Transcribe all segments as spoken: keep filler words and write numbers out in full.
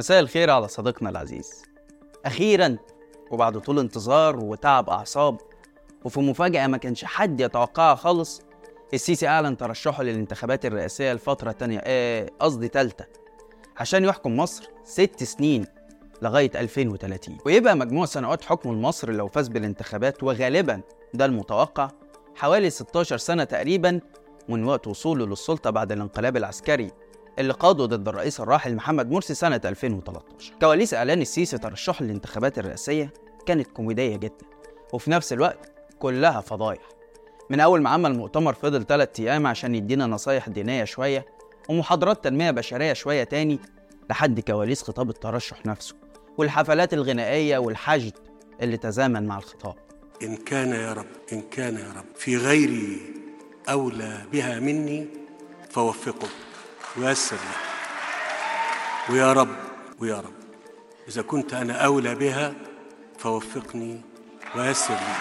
مساء الخير على صديقنا العزيز. أخيراً وبعد طول انتظار وتعب أعصاب وفي مفاجأة ما كانش حد يتوقعها خالص، السيسي أعلن ترشحه للانتخابات الرئاسية لفترة تانية آه قصدي تالتة عشان يحكم مصر ست سنين لغاية ألفين وثلاثين، ويبقى مجموع سنوات حكمه لمصر لو فاز بالانتخابات، وغالباً ده المتوقع، حوالي ستاشر سنة تقريباً من وقت وصوله للسلطة بعد الانقلاب العسكري اللي قاده ضد الرئيس الراحل محمد مرسي سنة ألفين وثلاثتاشر. كواليس إعلان السيسي ترشحه للانتخابات الرئاسية كانت كوميدية جدا وفي نفس الوقت كلها فضايح. من أول ما عمل المؤتمر فضل تلات أيام عشان يدينا نصايح دينية شوية ومحاضرات تنمية بشرية شوية تاني، لحد كواليس خطاب الترشح نفسه والحفلات الغنائية والحشد اللي تزامن مع الخطاب. إن كان يا رب إن كان يا رب في غيري أولى بها مني فوفقه ويسر لي، ويا رب ويا رب إذا كنت أنا أولى بها فوفقني ويسر لي،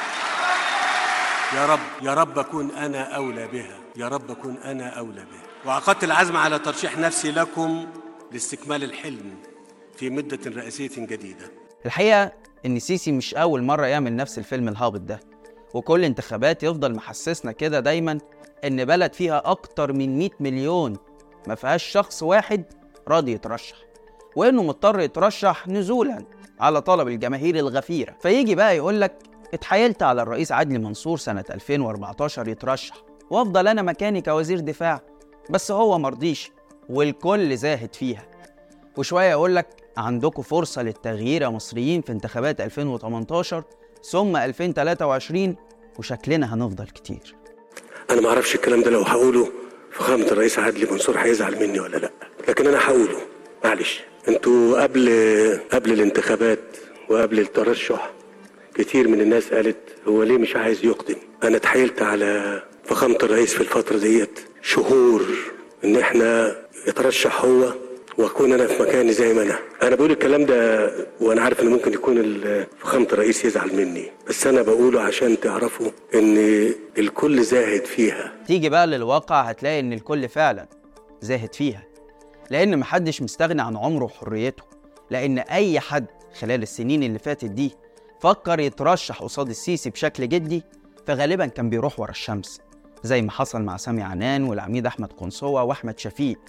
يا رب يا رب أكون أنا أولى بها، يا رب أكون أنا أولى بها. وعقدت العزم على ترشيح نفسي لكم لاستكمال الحلم في مدة رئاسية جديدة. الحقيقة إن السيسي مش أول مرة يعمل نفس الفيلم الهابط ده، وكل انتخابات يفضل محسسنا كده دايما إن بلد فيها أكتر من مية مليون ما فيهاش شخص واحد راضي يترشح، وإنه مضطر يترشح نزولاً على طلب الجماهير الغفيرة. فيجي بقى يقولك اتحايلت على الرئيس عدلي منصور سنة ألفين وأربعتاشر يترشح وأفضل أنا مكاني كوزير دفاع، بس هو مرضيش والكل زاهد فيها. وشوية يقولك عندكم فرصة للتغيير يا مصريين في انتخابات ألفين وتمنتاشر ثم ألفين وتلاتة وعشرين وشكلنا هنفضل كتير. أنا معرفش الكلام ده لو هقوله فخامة الرئيس عدلي منصور هيزعل مني ولا لأ، لكن أنا هقوله معلش. أنتوا قبل قبل الانتخابات وقبل الترشح كتير من الناس قالت هو ليه مش عايز يقدم. أنا اتحايلت على فخامة الرئيس في الفترة ديت شهور إن إحنا يترشح هو وأكون أنا في مكاني زي ما أنا. أنا بقول الكلام ده وأنا عارف إن ممكن يكون فخامة الرئيس يزعل مني، بس أنا بقوله عشان تعرفوا إن الكل زاهد فيها. تيجي بقى للواقع هتلاقي إن الكل فعلا زاهد فيها، لأن محدش مستغني عن عمره وحريته، لأن أي حد خلال السنين اللي فاتت دي فكر يترشح قصاد السيسي بشكل جدي فغالبا كان بيروح ورا الشمس، زي ما حصل مع سامي عنان والعميد أحمد قنصوة وأحمد شفيق،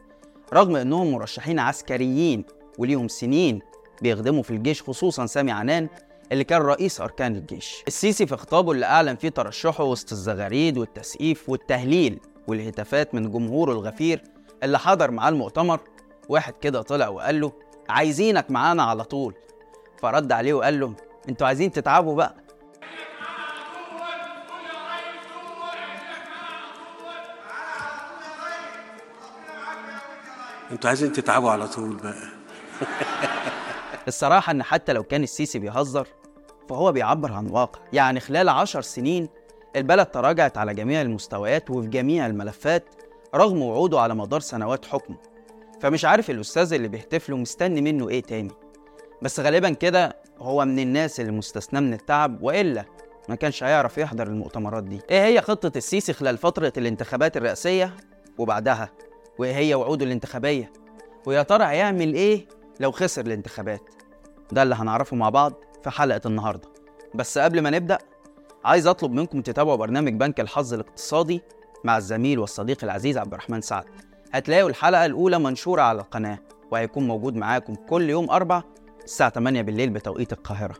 رغم أنهم مرشحين عسكريين وليهم سنين بيخدموا في الجيش، خصوصاً سامي عنان اللي كان رئيس أركان الجيش. السيسي في خطابه اللي أعلن فيه ترشحه وسط الزغاريد والتسقيف والتهليل والهتافات من جمهوره الغفير اللي حضر معاه المؤتمر، واحد كده طلع وقال له عايزينك معانا على طول، فرد عليه وقال له انتوا عايزين تتعبوا بقى. انتوا عايزين تتعبوا على طول بقى. الصراحة ان حتى لو كان السيسي بيهزر فهو بيعبر عن واقع. يعني خلال عشر سنين البلد تراجعت على جميع المستويات وفي جميع الملفات رغم وعوده على مدار سنوات حكمه، فمش عارف الأستاذ اللي بيهتفله مستني منه ايه تاني، بس غالبا كده هو من الناس اللي مستثنى من التعب وإلا ما كانش هيعرف يحضر المؤتمرات دي. ايه هي خطة السيسي خلال فترة الانتخابات الرئاسية وبعدها؟ وإيه هي وعوده الانتخابية؟ ويا ترى هيعمل إيه لو خسر الانتخابات؟ ده اللي هنعرفه مع بعض في حلقة النهاردة. بس قبل ما نبدأ عايز أطلب منكم تتابعوا برنامج بنك الحظ الاقتصادي مع الزميل والصديق العزيز عبد الرحمن سعد. هتلاقوا الحلقة الأولى منشورة على القناة وهيكون موجود معاكم كل يوم أربع الساعة تمانية بالليل بتوقيت القاهرة.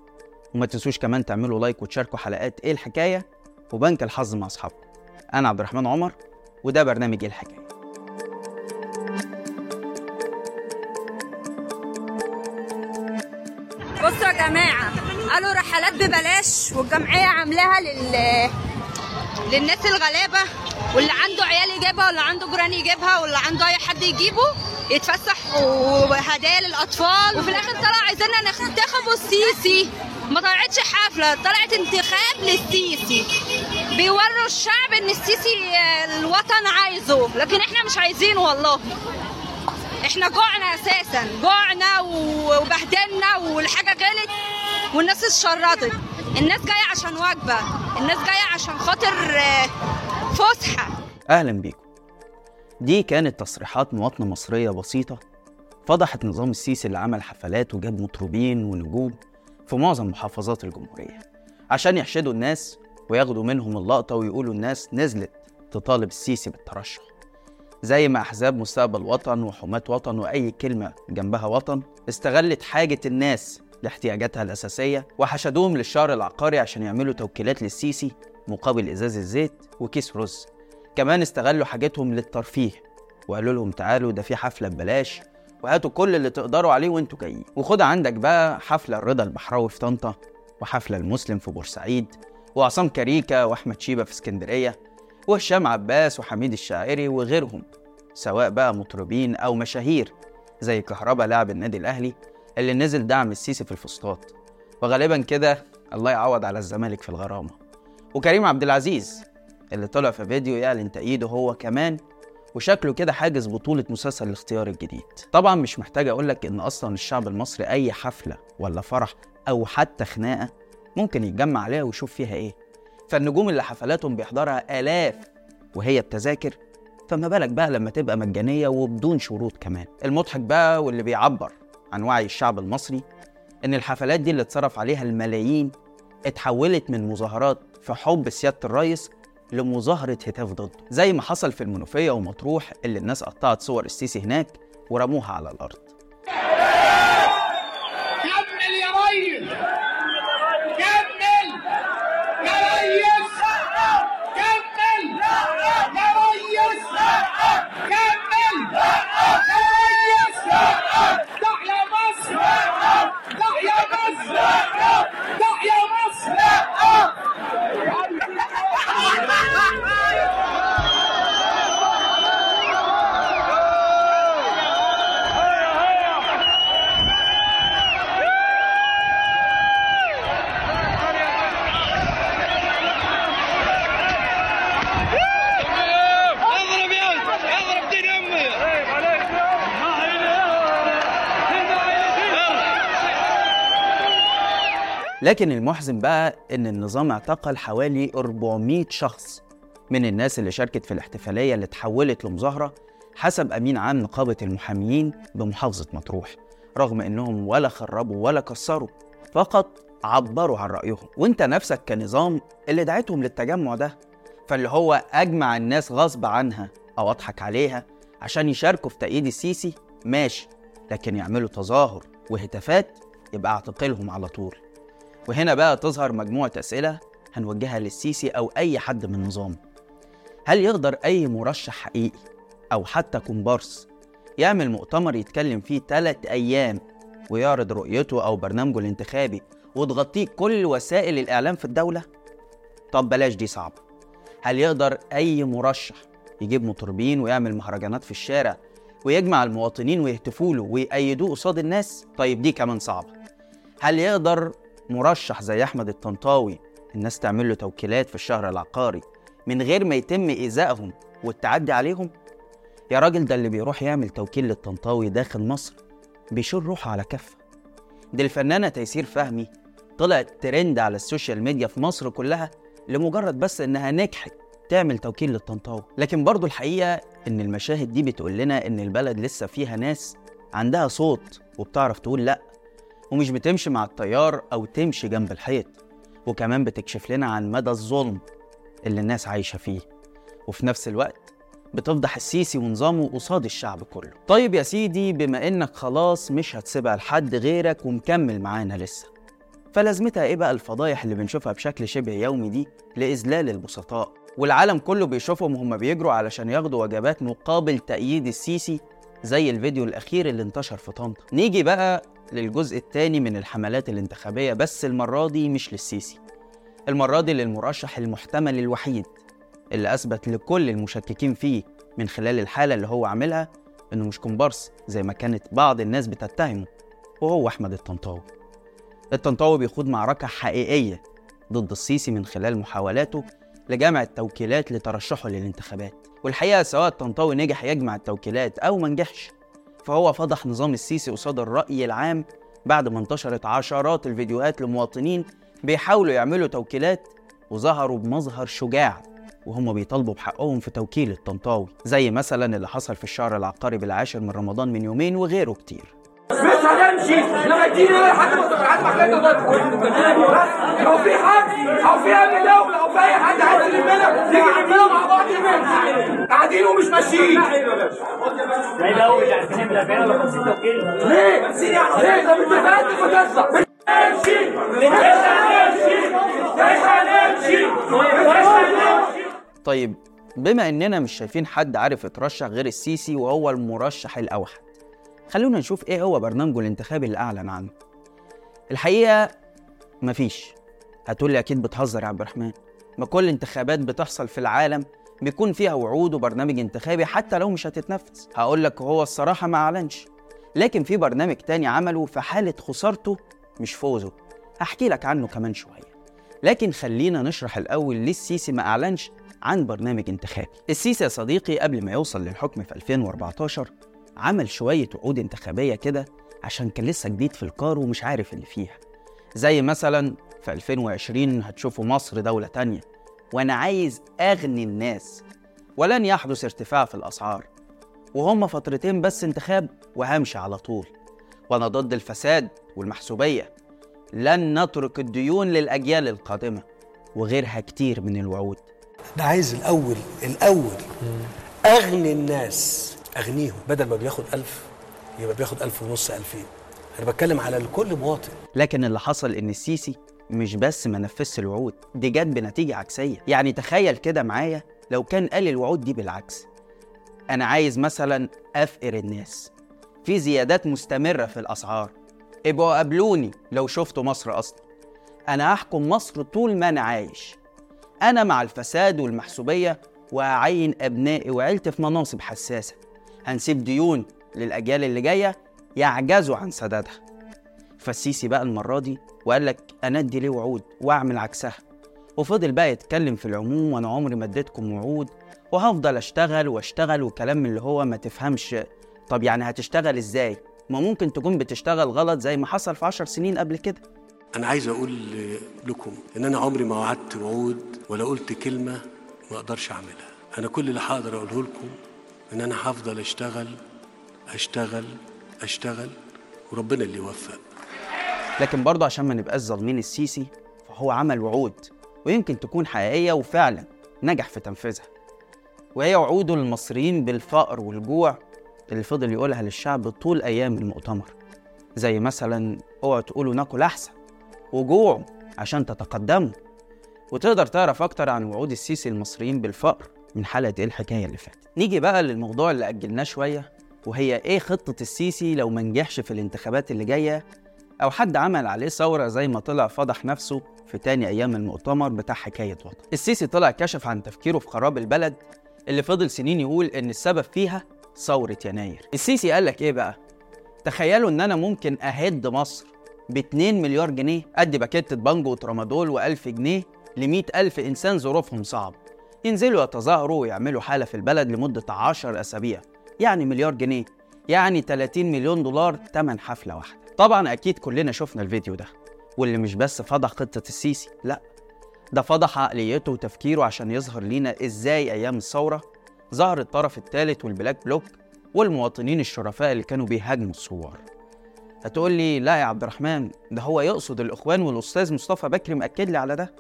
وما تنسوش كمان تعملوا لايك وتشاركوا حلقات إيه الحكاية وبنك الحظ مع أصحابكم. أنا عبد الرحمن عمر وده برنامج إيه الحكاية. بصوا يا جماعه، قالوا رحلات ببلاش والجمعيه عاملاها لل للناس الغلابه، واللي عنده عيال يجيبها واللي عنده جيران يجيبها واللي عنده اي حد يجيبه يتفسح، وهدايا للاطفال. وفي الاخر طلعوا عايزيننا ننتخبوا السيسي، ما طلعتش حفله، طلعت انتخاب للسيسي، بيوروا الشعب ان السيسي الوطن عايزه، لكن احنا مش عايزينه. والله احنا جوعنا اساسا، جوعنا وبهدلنا والحاجه غلت والناس اتشردت. الناس جايه عشان وجبه، الناس جايه عشان خاطر فسحه. اهلا بيكم. دي كانت تصريحات مواطنه مصريه بسيطه فضحت نظام السيسي اللي عمل حفلات وجاب مطربين ونجوم في معظم محافظات الجمهورية عشان يحشدوا الناس وياخدوا منهم اللقطة ويقولوا الناس نزلت تطالب السيسي بالترشح، زي ما أحزاب مستقبل وطن وحماة وطن وأي كلمة جنبها وطن استغلت حاجة الناس لاحتياجاتها الأساسية وحشدوهم للشعر العقاري عشان يعملوا توكيلات للسيسي مقابل إزاز الزيت وكيس رز. كمان استغلوا حاجتهم للترفيه وقالوا لهم تعالوا ده في حفلة ببلاش وهاتوا كل اللي تقدروا عليه وانتوا جايين، وخد عندك بقى حفلة رضا البحراوي في طنطا وحفلة المسلم في بورسعيد وعصام كاريكا وأحمد شيبة في اسكندرية وهشام عباس وحميد الشاعري وغيرهم، سواء بقى مطربين أو مشاهير زي كهربا لاعب النادي الأهلي اللي نزل دعم السيسي في الفسطاط، وغالبا كده الله يعوض على الزمالك في الغرامة، وكريم عبد العزيز اللي طلع في فيديو يعلن تأييده هو كمان وشكله كده حاجز بطولة مسلسل الاختيار الجديد. طبعا مش محتاج أقولك إن أصلا الشعب المصري أي حفلة ولا فرح أو حتى خناقة ممكن يتجمع عليها ويشوف فيها إيه، فالنجوم اللي حفلاتهم بيحضرها آلاف وهي بتذاكر، فما بالك بقى لما تبقى مجانية وبدون شروط. كمان المضحك بقى واللي بيعبر عن وعي الشعب المصري إن الحفلات دي اللي اتصرف عليها الملايين اتحولت من مظاهرات في حب سيادة الرئيس لمظاهرة هتاف ضده، زي ما حصل في المنوفية ومطروح اللي الناس قطعت صور السيسي هناك ورموها على الأرض. كمل يا ريس، كمل يا ريس، كمل يا ريس، كمل يا ريس، تحيا مصر، تحيا مصر، تحيا مصر. لكن المحزن بقى إن النظام اعتقل حوالي أربعمية شخص من الناس اللي شاركت في الاحتفالية اللي تحولت لمظاهرة حسب أمين عام نقابة المحامين بمحافظة مطروح، رغم إنهم ولا خربوا ولا كسروا، فقط عبروا عن رأيهم. وإنت نفسك كنظام اللي دعتهم للتجمع ده، فاللي هو أجمع الناس غصب عنها أو أضحك عليها عشان يشاركوا في تأييد السيسي ماشي، لكن يعملوا تظاهر وهتافات يبقى اعتقلهم على طول. وهنا بقى تظهر مجموعة أسئلة هنوجهها للسيسي أو أي حد من النظام. هل يقدر أي مرشح حقيقي أو حتى كومبارس يعمل مؤتمر يتكلم فيه ثلاث أيام ويعرض رؤيته أو برنامجه الانتخابي وتغطيه كل وسائل الإعلام في الدولة؟ طب بلاش دي صعبة. هل يقدر أي مرشح يجيب مطربين ويعمل مهرجانات في الشارع ويجمع المواطنين ويهتفوا له ويأيدوه قصاد الناس؟ طيب دي كمان صعبة. هل يقدر مرشح زي أحمد الطنطاوي الناس تعمل له توكيلات في الشهر العقاري من غير ما يتم إيذائهم والتعدي عليهم؟ يا راجل ده اللي بيروح يعمل توكيل للطنطاوي داخل مصر بيشيل روحه على كفه. دي الفنانة تيسير فهمي طلعت ترند على السوشيال ميديا في مصر كلها لمجرد بس إنها نجحت تعمل توكيل للطنطاوي. لكن برضو الحقيقة إن المشاهد دي بتقول لنا إن البلد لسه فيها ناس عندها صوت وبتعرف تقول لأ، ومش بتمشي مع التيار أو تمشي جنب الحيط، وكمان بتكشف لنا عن مدى الظلم اللي الناس عايشة فيه، وفي نفس الوقت بتفضح السيسي ونظامه قصاد الشعب كله. طيب يا سيدي، بما إنك خلاص مش هتسيبها لحد غيرك ومكمل معانا لسه، فلازمتها إيه بقى الفضايح اللي بنشوفها بشكل شبه يومي دي لإذلال البسطاء والعالم كله بيشوفهم وهم بيجروا علشان ياخدوا وجبات مقابل تأييد السيسي، زي الفيديو الأخير اللي انتشر في طنطا؟ نيجي بقى للجزء الثاني من الحملات الانتخابية، بس المرة دي مش للسيسي، المرة دي للمرشح المحتمل الوحيد اللي أثبت لكل المشككين فيه من خلال الحالة اللي هو عملها إنه مش كومبارس زي ما كانت بعض الناس بتتهمه، وهو أحمد الطنطاوي. الطنطاوي بيخوض معركة حقيقية ضد السيسي من خلال محاولاته لجمع التوكيلات لترشحه للانتخابات، والحقيقة سواء الطنطاوي نجح يجمع التوكيلات أو ما نجحش، فهو فضح نظام السيسي قصاد الرأي العام بعد ما انتشرت عشرات الفيديوهات لمواطنين بيحاولوا يعملوا توكيلات وظهروا بمظهر شجاع وهم بيطالبوا بحقهم في توكيل الطنطاوي، زي مثلا اللي حصل في الشهر العقاري بالعاشر من رمضان من يومين وغيره كتير. بس هنمشي لما تجيني لحد ما تبعت محلات الضرب، لو في حد او في امن دوله او في اي حد عايز يلمنا نيجي نلمنا مع بعض، نمشي قاعدين ومش ماشيين. زي الاول عايزين نلعبها ولا خمسين توكيل ليه؟ خمسين يعني ليه؟ طب انت فاتك وتسع نمشي نمشي نمشي نمشي. طيب بما اننا مش شايفين حد عارف يترشح غير السيسي وهو المرشح الاوحد، خلونا نشوف ايه هو برنامجه الانتخابي اللي اعلن عنه. الحقيقه مفيش. هتقول لي اكيد بتهزر يا عبد الرحمن، ما كل انتخابات بتحصل في العالم بيكون فيها وعود وبرنامج انتخابي حتى لو مش هتتنفذ. هقول لك هو الصراحه ما اعلنش، لكن في برنامج تاني عمله في حاله خسارته مش فوزه، هحكي لك عنه كمان شويه. لكن خلينا نشرح الاول ليه السيسي ما اعلنش عن برنامج انتخابي. السيسي يا صديقي قبل ما يوصل للحكم في ألفين وأربعتاشر عمل شوية وعود انتخابية كده عشان كان لسه جديد في الكار ومش عارف اللي فيها، زي مثلا في ألفين وعشرين هتشوفوا مصر دولة تانية، وأنا عايز أغني الناس، ولن يحدث ارتفاع في الأسعار، وهم فترتين بس انتخاب وهمشي على طول، وأنا ضد الفساد والمحسوبية، لن نترك الديون للأجيال القادمة، وغيرها كتير من الوعود. أنا عايز الأول الأول أغني الناس، أغنيهم بدل ما بياخد ألف يبقى بياخد ألف ونص ألفين. أنا بتكلم على الكل مواطن. لكن اللي حصل إن السيسي مش بس ما نفذش الوعود دي، جت بنتيجة عكسية. يعني تخيل كده معايا لو كان قال الوعود دي بالعكس، أنا عايز مثلا أفقر الناس، في زيادات مستمرة في الأسعار، ابقوا قابلوني لو شفتوا مصر أصلا، أنا هحكم مصر طول ما أنا عايش، أنا مع الفساد والمحسوبية، وهعين أبنائي وعيلتي في مناصب حساسة، هنسيب ديون للأجيال اللي جاية يعجزوا عن سدادها. فالسيسي بقى المرة دي وقال لك أنا أدي ليه وعود وأعمل عكسها، وفضل بقى يتكلم في العموم وأنا عمري ما اديتكم وعود وهفضل أشتغل وأشتغل وكلام اللي هو ما تفهمش. طب يعني هتشتغل إزاي؟ ما ممكن تكون بتشتغل غلط زي ما حصل في عشر سنين قبل كده. أنا عايز أقول لكم إن أنا عمري ما وعدت وعود ولا قلت كلمة ما أقدرش أعملها. أنا كل اللي هقدر أقوله لكم إن أنا هفضل أشتغل أشتغل أشتغل وربنا اللي يوفق. لكن برضه عشان ما نبقاش ظالمين السيسي، فهو عمل وعود ويمكن تكون حقيقية وفعلا نجح في تنفيذها، وهي وعوده للمصريين بالفقر والجوع اللي فضل يقولها للشعب طول أيام المؤتمر، زي مثلا اوعوا تقولوا ناكل أحسن وجوعوا عشان تتقدموا. وتقدر تعرف أكتر عن وعود السيسي المصريين بالفقر من حلقة إيه الحكاية اللي فاتت. نيجي بقى للموضوع اللي أجلناه شوية، وهي إيه خطة السيسي لو منجحش في الانتخابات اللي جاية أو حد عمل عليه ثورة زي ما طلع فضح نفسه في تاني أيام المؤتمر بتاع حكاية وطن. السيسي طلع كشف عن تفكيره في خراب البلد اللي فضل سنين يقول إن السبب فيها ثورة يناير. السيسي قالك إيه بقى؟ تخيلوا إن أنا ممكن أهد مصر باتنين مليار جنيه قد باكيتة بانجو وترامادول وألف جنيه لميت ألف إنسان ظروفهم صعب، ينزلوا يتظاهروا ويعملوا حالة في البلد لمدة عشر أسابيع، يعني مليار جنيه، يعني تلاتين مليون دولار تمن حفلة واحدة. طبعا أكيد كلنا شفنا الفيديو ده، واللي مش بس فضح خطة السيسي، لأ ده فضح عقليته وتفكيره عشان يظهر لينا إزاي أيام الثورة ظهر الطرف الثالث والبلاك بلوك والمواطنين الشرفاء اللي كانوا بيهاجموا الثوار. هتقول لي لا يا عبد الرحمن، ده هو يقصد الإخوان والأستاذ مصطفى بكري مأكد لي على ده.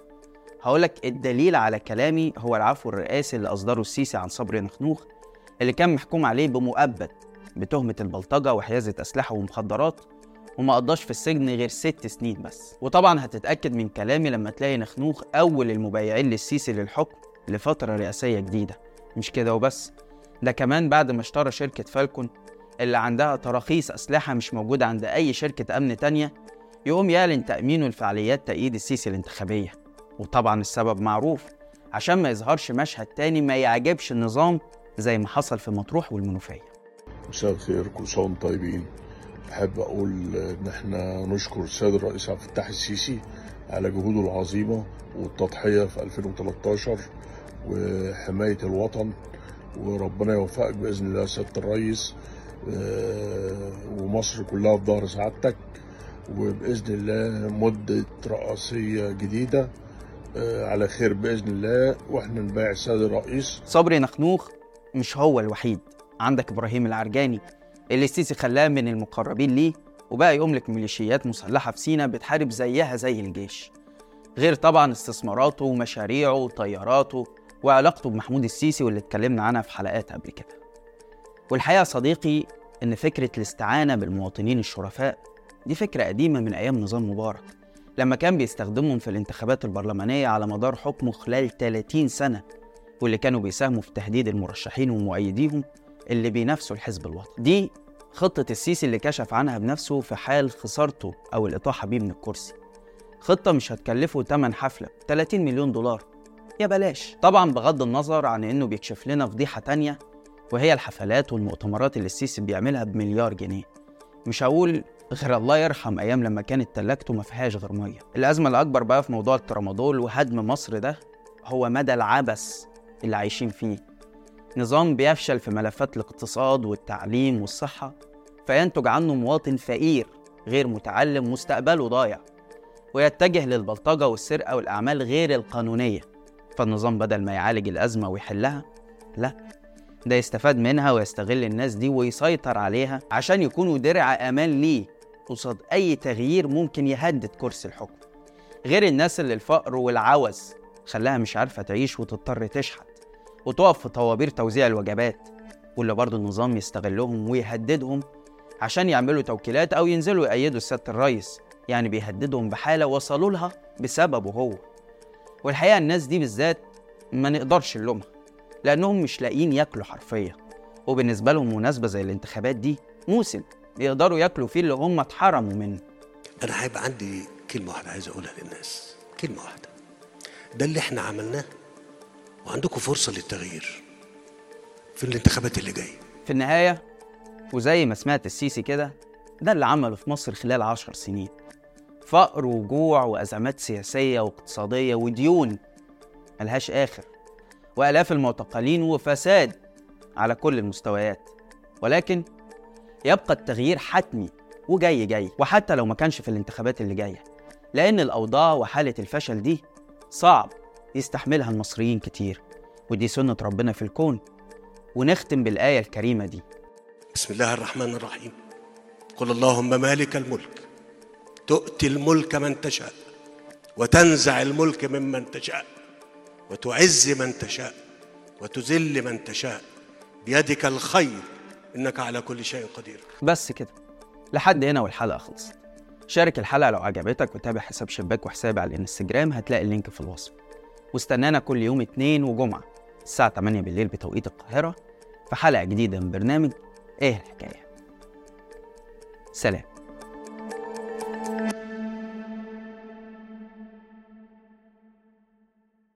هقولك الدليل على كلامي هو العفو الرئاسي اللي أصدره السيسي عن صبري نخنوخ اللي كان محكوم عليه بمؤبد بتهمة البلطجة وحيازة أسلحة ومخدرات، وما قضاش في السجن غير ست سنين بس. وطبعا هتتأكد من كلامي لما تلاقي نخنوخ أول المبايعين للسيسي للحكم لفترة رئاسية جديدة. مش كده وبس، ده كمان بعد ما اشترى شركة فالكون اللي عندها تراخيص أسلحة مش موجودة عند أي شركة أمن تانية، يقوم يعلن تأمينه لفعاليات تأييد السيسي الانتخابية. وطبعا السبب معروف، عشان ما يظهرش مشهد تاني ما يعجبش النظام زي ما حصل في مطروح والمنوفية. مساء الخير، كل سنة وانتم طيبين. أحب أقول إن إحنا نشكر السيد الرئيس عبد الفتاح السيسي على جهوده العظيمة والتضحية في ألفين وتلتاشر وحماية الوطن، وربنا يوفقك بإذن الله سيادة الرئيس ومصر كلها في ظهر سعادتك، وبإذن الله مدة رئاسية جديدة على خير باذن الله، واحنا نبايع السيد الرئيس. صبري نخنوخ مش هو الوحيد، عندك ابراهيم العرجاني اللي السيسي خلاه من المقربين ليه وبقى يملك ميليشيات مسلحه في سيناء بتحارب زيها زي الجيش، غير طبعا استثماراته ومشاريعه وطياراته وعلاقته بمحمود السيسي واللي اتكلمنا عنها في حلقات قبل كده. والحقيقه صديقي ان فكره الاستعانه بالمواطنين الشرفاء دي فكره قديمه من ايام نظام مبارك، لما كان بيستخدمهم في الانتخابات البرلمانيه على مدار حكمه خلال ثلاثين سنة، واللي كانوا بيساهموا في تهديد المرشحين ومؤيديهم اللي بينافسوا الحزب الوطني. دي خطه السيسي اللي كشف عنها بنفسه في حال خسارته او الاطاحه بيه من الكرسي، خطه مش هتكلفه ثمن حفله، ثلاثين مليون دولار يا بلاش. طبعا بغض النظر عن انه بيكشف لنا فضيحه تانية، وهي الحفلات والمؤتمرات اللي السيسي بيعملها بمليار جنيه. مش هقول غير الله يرحم ايام لما كانت تلاجته ما فيهاش غير ميه. الازمه الاكبر بقى في موضوع الترامادول وهدم مصر ده هو مدى العبث اللي عايشين فيه، نظام بيفشل في ملفات الاقتصاد والتعليم والصحه فينتج عنه مواطن فقير غير متعلم مستقبله ضايع، ويتجه للبلطجه والسرقه والاعمال غير القانونيه. فالنظام بدل ما يعالج الازمه ويحلها، لا ده يستفاد منها ويستغل الناس دي ويسيطر عليها عشان يكونوا درع امان ليه قصاد اي تغيير ممكن يهدد كرسي الحكم، غير الناس اللي الفقر والعوز خلاها مش عارفه تعيش وتضطر تشحت وتقف في طوابير توزيع الوجبات، واللي برضه النظام يستغلهم ويهددهم عشان يعملوا توكيلات او ينزلوا يأيدوا السيادة الرئيس، يعني بيهددهم بحاله وصلوا لها بسببه هو. والحقيقه الناس دي بالذات ما نقدرش نلومها لانهم مش لاقيين ياكلوا حرفيا، وبالنسبه لهم مناسبه زي الانتخابات دي موسم يقدروا ياكلوا فيه اللي هم اتحرموا منه. انا هيبقى عندي كلمه واحده عايز اقولها للناس، كلمه واحده، ده اللي احنا عملناه وعندكم فرصه للتغيير في الانتخابات اللي جايه. في النهايه وزي ما سمعت السيسي كده، ده اللي عمله في مصر خلال عشر سنين، فقر وجوع وازمات سياسيه واقتصاديه وديون ملهاش اخر وآلاف المعتقلين وفساد على كل المستويات. ولكن يبقى التغيير حتمي وجاي جاي، وحتى لو ما كانش في الانتخابات اللي جاية، لأن الأوضاع وحالة الفشل دي صعب يستحملها المصريين كتير، ودي سنة ربنا في الكون. ونختم بالآية الكريمة دي، بسم الله الرحمن الرحيم، قل اللهم مالك الملك تؤتي الملك من تشاء وتنزع الملك ممن تشاء وتعز من تشاء وتذل من تشاء بيدك الخير إنك على كل شيء قدير. بس كده، لحد هنا والحلقة خلصت. شارك الحلقة لو عجبتك، وتابع حساب شباك وحسابي على الانستجرام، هتلاقي اللينك في الوصف. واستنانا كل يوم اثنين وجمعة الساعة ثمانية بالليل بتوقيت القاهرة في حلقة جديدة من برنامج إيه الحكاية. سلام.